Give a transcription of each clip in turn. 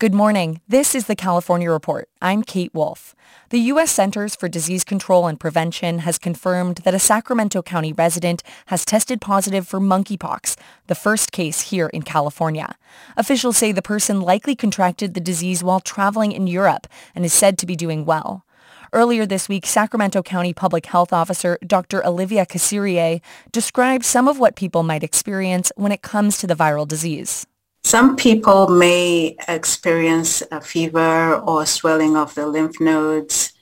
Good morning. This is the California Report. I'm Kate Wolf. The U.S. Centers for Disease Control and Prevention has confirmed that a Sacramento County resident has tested positive for monkeypox, the first case here in California. Officials say the person likely contracted the disease while traveling in Europe and is said to be doing well. Earlier this week, Sacramento County Public Health Officer Dr. Olivia Kaciria described some of what people might experience when it comes to the viral disease. Some people may experience a fever or swelling of the lymph nodes,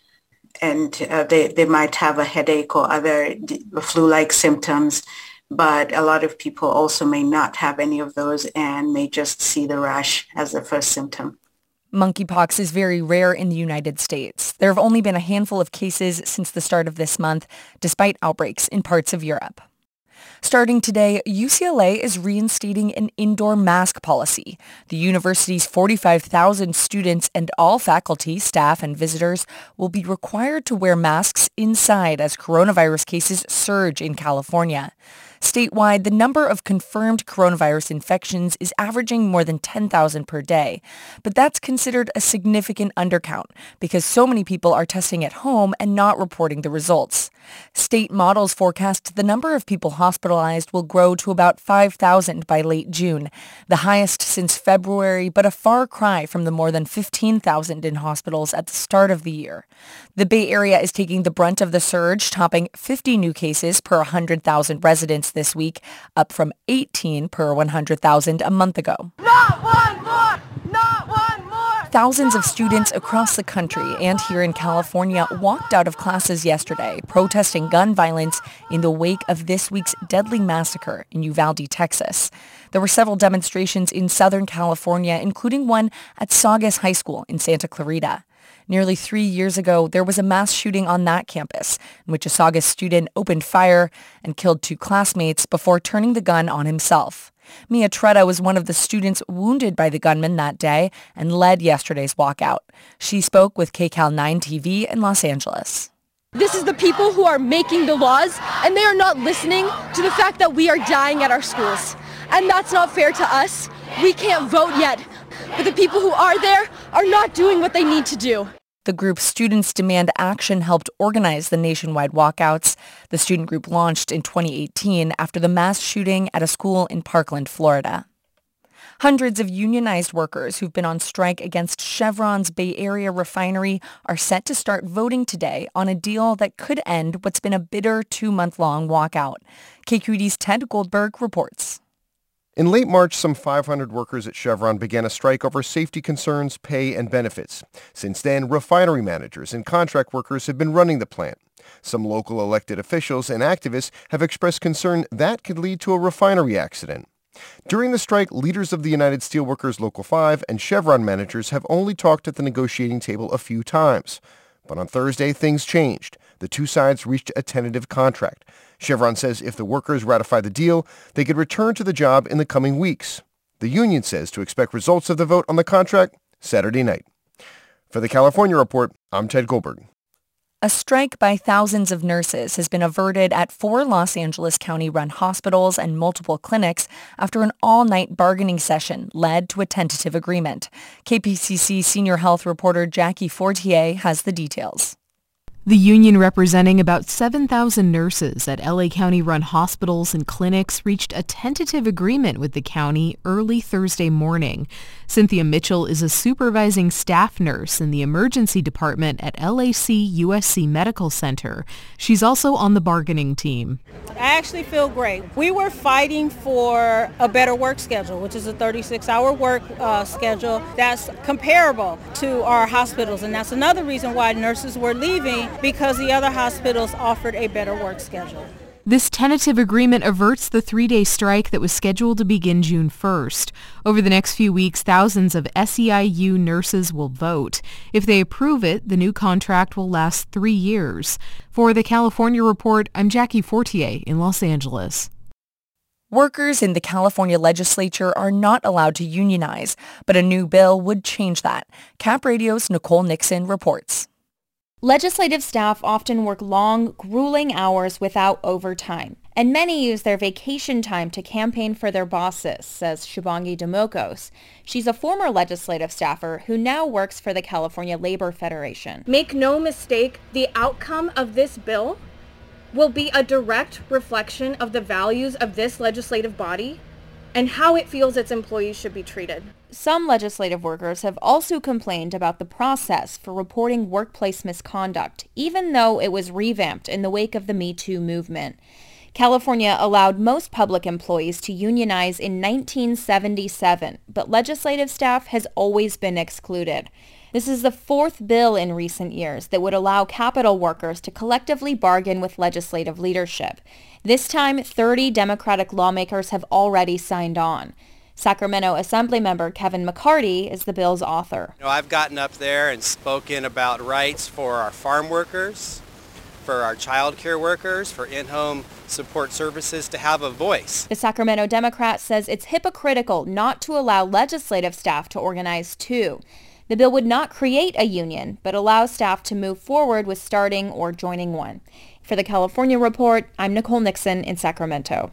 and they might have a headache or other flu-like symptoms, but a lot of people also may not have any of those and may just see the rash as the first symptom. Monkeypox is very rare in the United States. There have only been a handful of cases since the start of this month, despite outbreaks in parts of Europe. Starting today, UCLA is reinstating an indoor mask policy. The university's 45,000 students and all faculty, staff, and visitors will be required to wear masks inside as coronavirus cases surge in California. Statewide, the number of confirmed coronavirus infections is averaging more than 10,000 per day. But that's considered a significant undercount because so many people are testing at home and not reporting the results. State models forecast the number of people hospitalized will grow to about 5,000 by late June, the highest since February, but a far cry from the more than 15,000 in hospitals at the start of the year. The Bay Area is taking the brunt of the surge, topping 50 new cases per 100,000 residents this week, up from 18 per 100,000 a month ago. Not one more! Not one more! Thousands of students across the country and here in California walked out of classes yesterday, protesting gun violence in the wake of this week's deadly massacre in Uvalde, Texas. There were several demonstrations in Southern California, including one at Saugus High School in Santa Clarita. Nearly 3 years ago, there was a mass shooting on that campus in which a Saugus student opened fire and killed two classmates before turning the gun on himself. Mia Tretta was one of the students wounded by the gunman that day and led yesterday's walkout. She spoke with KCAL 9 TV in Los Angeles. This is the people who are making the laws, and they are not listening to the fact that we are dying at our schools. And that's not fair to us. We can't vote yet. But the people who are there are not doing what they need to do. The group Students Demand Action helped organize the nationwide walkouts. The student group launched in 2018 after the mass shooting at a school in Parkland, Florida. Hundreds of unionized workers who've been on strike against Chevron's Bay Area refinery are set to start voting today on a deal that could end what's been a bitter two-month-long walkout. KQED's Ted Goldberg reports. In late March, some 500 workers at Chevron began a strike over safety concerns, pay, and benefits. Since then, refinery managers and contract workers have been running the plant. Some local elected officials and activists have expressed concern that could lead to a refinery accident. During the strike, leaders of the United Steelworkers Local 5 and Chevron managers have only talked at the negotiating table a few times. But on Thursday, things changed. The two sides reached a tentative contract. Chevron says if the workers ratify the deal, they could return to the job in the coming weeks. The union says to expect results of the vote on the contract Saturday night. For the California Report, I'm Ted Goldberg. A strike by thousands of nurses has been averted at four Los Angeles County-run hospitals and multiple clinics after an all-night bargaining session led to a tentative agreement. KPCC senior health reporter Jackie Fortier has the details. The union representing about 7,000 nurses at LA County-run hospitals and clinics reached a tentative agreement with the county early Thursday morning. Cynthia Mitchell is a supervising staff nurse in the emergency department at LAC-USC Medical Center. She's also on the bargaining team. I actually feel great. We were fighting for a better work schedule, which is a 36-hour work schedule that's comparable to our hospitals, and that's another reason why nurses were leaving, because the other hospitals offered a better work schedule. This tentative agreement averts the three-day strike that was scheduled to begin June 1st. Over the next few weeks, thousands of SEIU nurses will vote. If they approve it, the new contract will last 3 years. For the California Report, I'm Jackie Fortier in Los Angeles. Workers in the California legislature are not allowed to unionize, but a new bill would change that. Cap Radio's Nicole Nixon reports. Legislative staff often work long, grueling hours without overtime, and many use their vacation time to campaign for their bosses, says Shubhangi Damokos. She's a former legislative staffer who now works for the California Labor Federation. Make no mistake, the outcome of this bill will be a direct reflection of the values of this legislative body and how it feels its employees should be treated. Some legislative workers have also complained about the process for reporting workplace misconduct, even though it was revamped in the wake of the Me Too movement. California allowed most public employees to unionize in 1977, but legislative staff has always been excluded. This is the fourth bill in recent years that would allow Capitol workers to collectively bargain with legislative leadership. This time, 30 Democratic lawmakers have already signed on. Sacramento Assemblymember Kevin McCarty is the bill's author. I've gotten up there and spoken about rights for our farm workers, for our child care workers, for in-home support services to have a voice. The Sacramento Democrat says it's hypocritical not to allow legislative staff to organize too. The bill would not create a union, but allow staff to move forward with starting or joining one. For the California Report, I'm Nicole Nixon in Sacramento.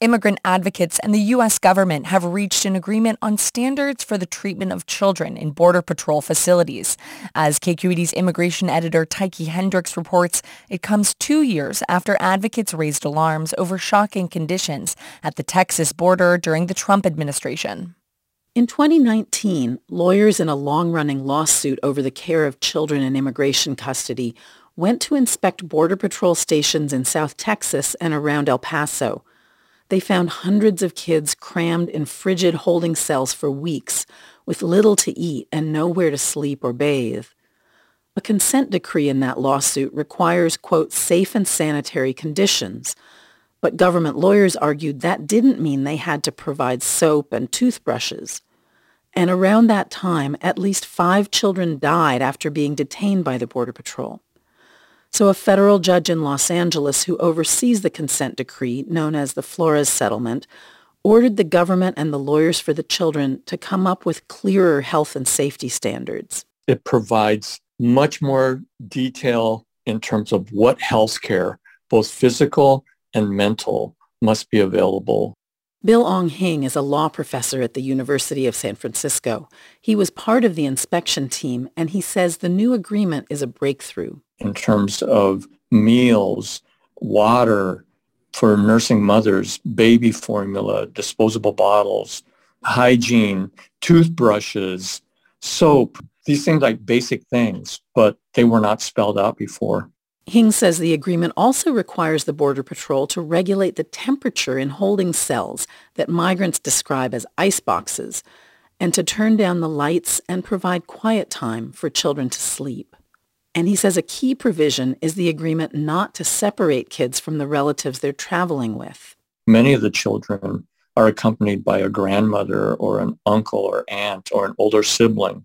Immigrant advocates and the U.S. government have reached an agreement on standards for the treatment of children in Border Patrol facilities. As KQED's immigration editor Taiki Hendricks reports, it comes 2 years after advocates raised alarms over shocking conditions at the Texas border during the Trump administration. In 2019, lawyers in a long-running lawsuit over the care of children in immigration custody went to inspect Border Patrol stations in South Texas and around El Paso. They found hundreds of kids crammed in frigid holding cells for weeks, with little to eat and nowhere to sleep or bathe. A consent decree in that lawsuit requires, quote, safe and sanitary conditions, but government lawyers argued that didn't mean they had to provide soap and toothbrushes. And around that time, at least 5 children died after being detained by the Border Patrol. So a federal judge in Los Angeles who oversees the consent decree, known as the Flores Settlement, ordered the government and the lawyers for the children to come up with clearer health and safety standards. It provides much more detail in terms of what health care, both physical and mental, must be available. Bill Ong-Hing is a law professor at the University of San Francisco. He was part of the inspection team, and he says the new agreement is a breakthrough. In terms of meals, water for nursing mothers, baby formula, disposable bottles, hygiene, toothbrushes, soap, these things like basic things, but they were not spelled out before. Hing says the agreement also requires the Border Patrol to regulate the temperature in holding cells that migrants describe as iceboxes, and to turn down the lights and provide quiet time for children to sleep. And he says a key provision is the agreement not to separate kids from the relatives they're traveling with. Many of the children are accompanied by a grandmother or an uncle or aunt or an older sibling.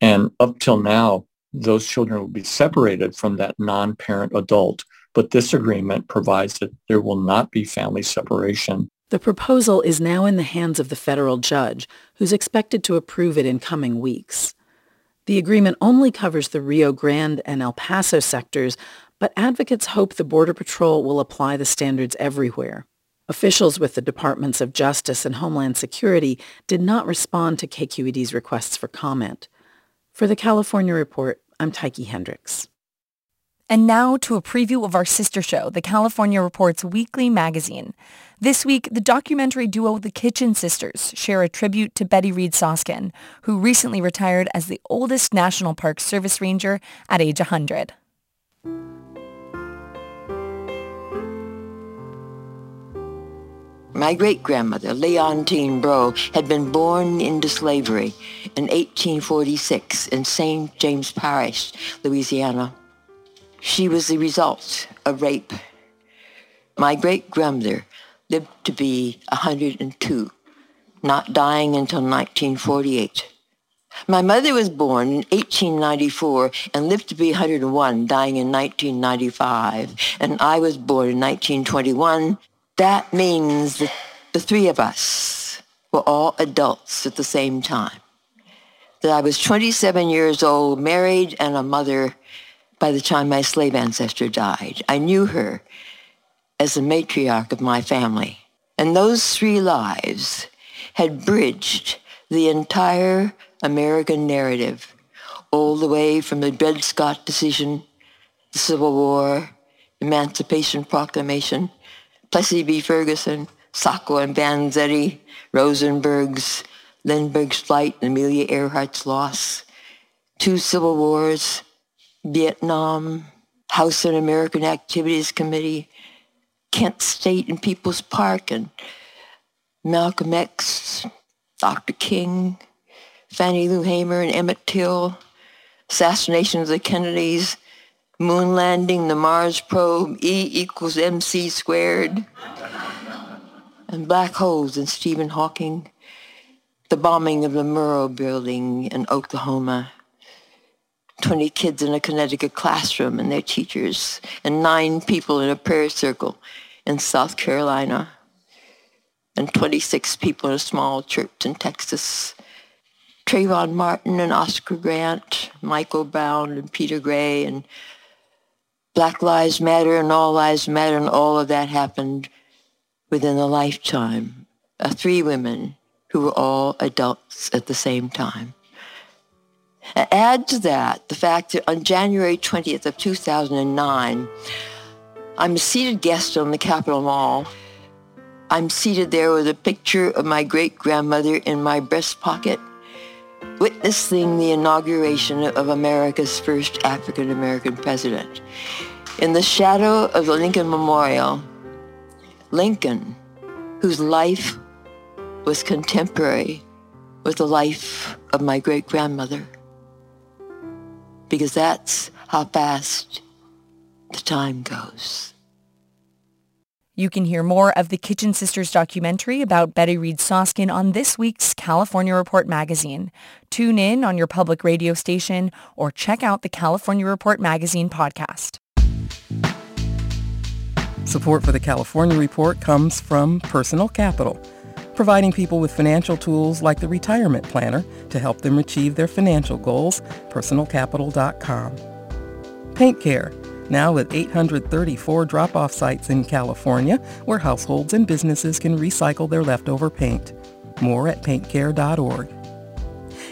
And up till now, those children will be separated from that non-parent adult. But this agreement provides that there will not be family separation. The proposal is now in the hands of the federal judge, who's expected to approve it in coming weeks. The agreement only covers the Rio Grande and El Paso sectors, but advocates hope the Border Patrol will apply the standards everywhere. Officials with the Departments of Justice and Homeland Security did not respond to KQED's requests for comment. For the California Report, I'm Taiki Hendricks. And now to a preview of our sister show, the California Report's weekly magazine. This week, the documentary duo The Kitchen Sisters share a tribute to Betty Reed Soskin, who recently retired as the oldest National Park Service Ranger at age 100. My great-grandmother, Leontine Brough, had been born into slavery in 1846 in St. James Parish, Louisiana. She was the result of rape. My great-grandmother lived to be 102, not dying until 1948. My mother was born in 1894 and lived to be 101, dying in 1995. And I was born in 1921. That means that the three of us were all adults at the same time. That I was 27 years old, married, and a mother by the time my slave ancestor died. I knew her as the matriarch of my family. And those three lives had bridged the entire American narrative, all the way from the Dred Scott decision, the Civil War, Emancipation Proclamation, Plessy v. Ferguson, Sacco and Vanzetti, Rosenberg's, Lindbergh's flight, and Amelia Earhart's loss, two Civil Wars, Vietnam, House and American Activities Committee, Kent State and People's Park, and Malcolm X, Dr. King, Fannie Lou Hamer and Emmett Till, assassination of the Kennedys, moon landing, the Mars probe, E=MC², and black holes in Stephen Hawking, the bombing of the Murrow building in Oklahoma, 20 kids in a Connecticut classroom and their teachers, and 9 people in a prayer circle in South Carolina, and 26 people in a small church in Texas. Trayvon Martin and Oscar Grant, Michael Brown and Peter Gray, and Black Lives Matter and All Lives Matter, and all of that happened within a lifetime of three women who were all adults at the same time. Add to that the fact that on January 20th of 2009, I'm a seated guest on the Capitol Mall. I'm seated there with a picture of my great-grandmother in my breast pocket, witnessing the inauguration of America's first African-American president. In the shadow of the Lincoln Memorial, Lincoln, whose life was contemporary with the life of my great-grandmother, because that's how fast the time goes. You can hear more of the Kitchen Sisters documentary about Betty Reed Soskin on this week's California Report magazine. Tune in on your public radio station or check out the California Report magazine podcast. Support for the California Report comes from Personal Capital, providing people with financial tools like the Retirement Planner to help them achieve their financial goals, personalcapital.com. Paint Care, now with 834 drop-off sites in California where households and businesses can recycle their leftover paint. More at paintcare.org.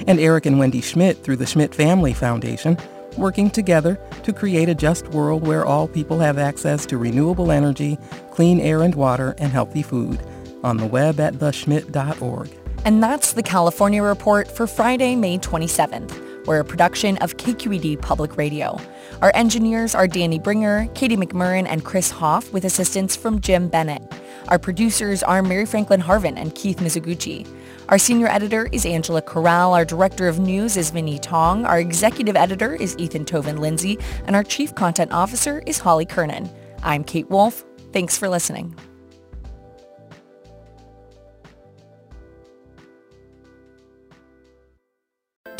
And Eric and Wendy Schmidt through the Schmidt Family Foundation, working together to create a just world where all people have access to renewable energy, clean air and water, and healthy food. On the web at theschmidt.org. And that's the California Report for Friday, May 27th. We're a production of KQED Public Radio. Our engineers are Danny Bringer, Katie McMurrin, and Chris Hoff, with assistance from Jim Bennett. Our producers are Mary Franklin Harvin and Keith Mizuguchi. Our senior editor is Angela Corral. Our director of news is Vinnie Tong. Our executive editor is Ethan Tovin Lindsay. And our chief content officer is Holly Kernan. I'm Kate Wolf. Thanks for listening.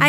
Hi,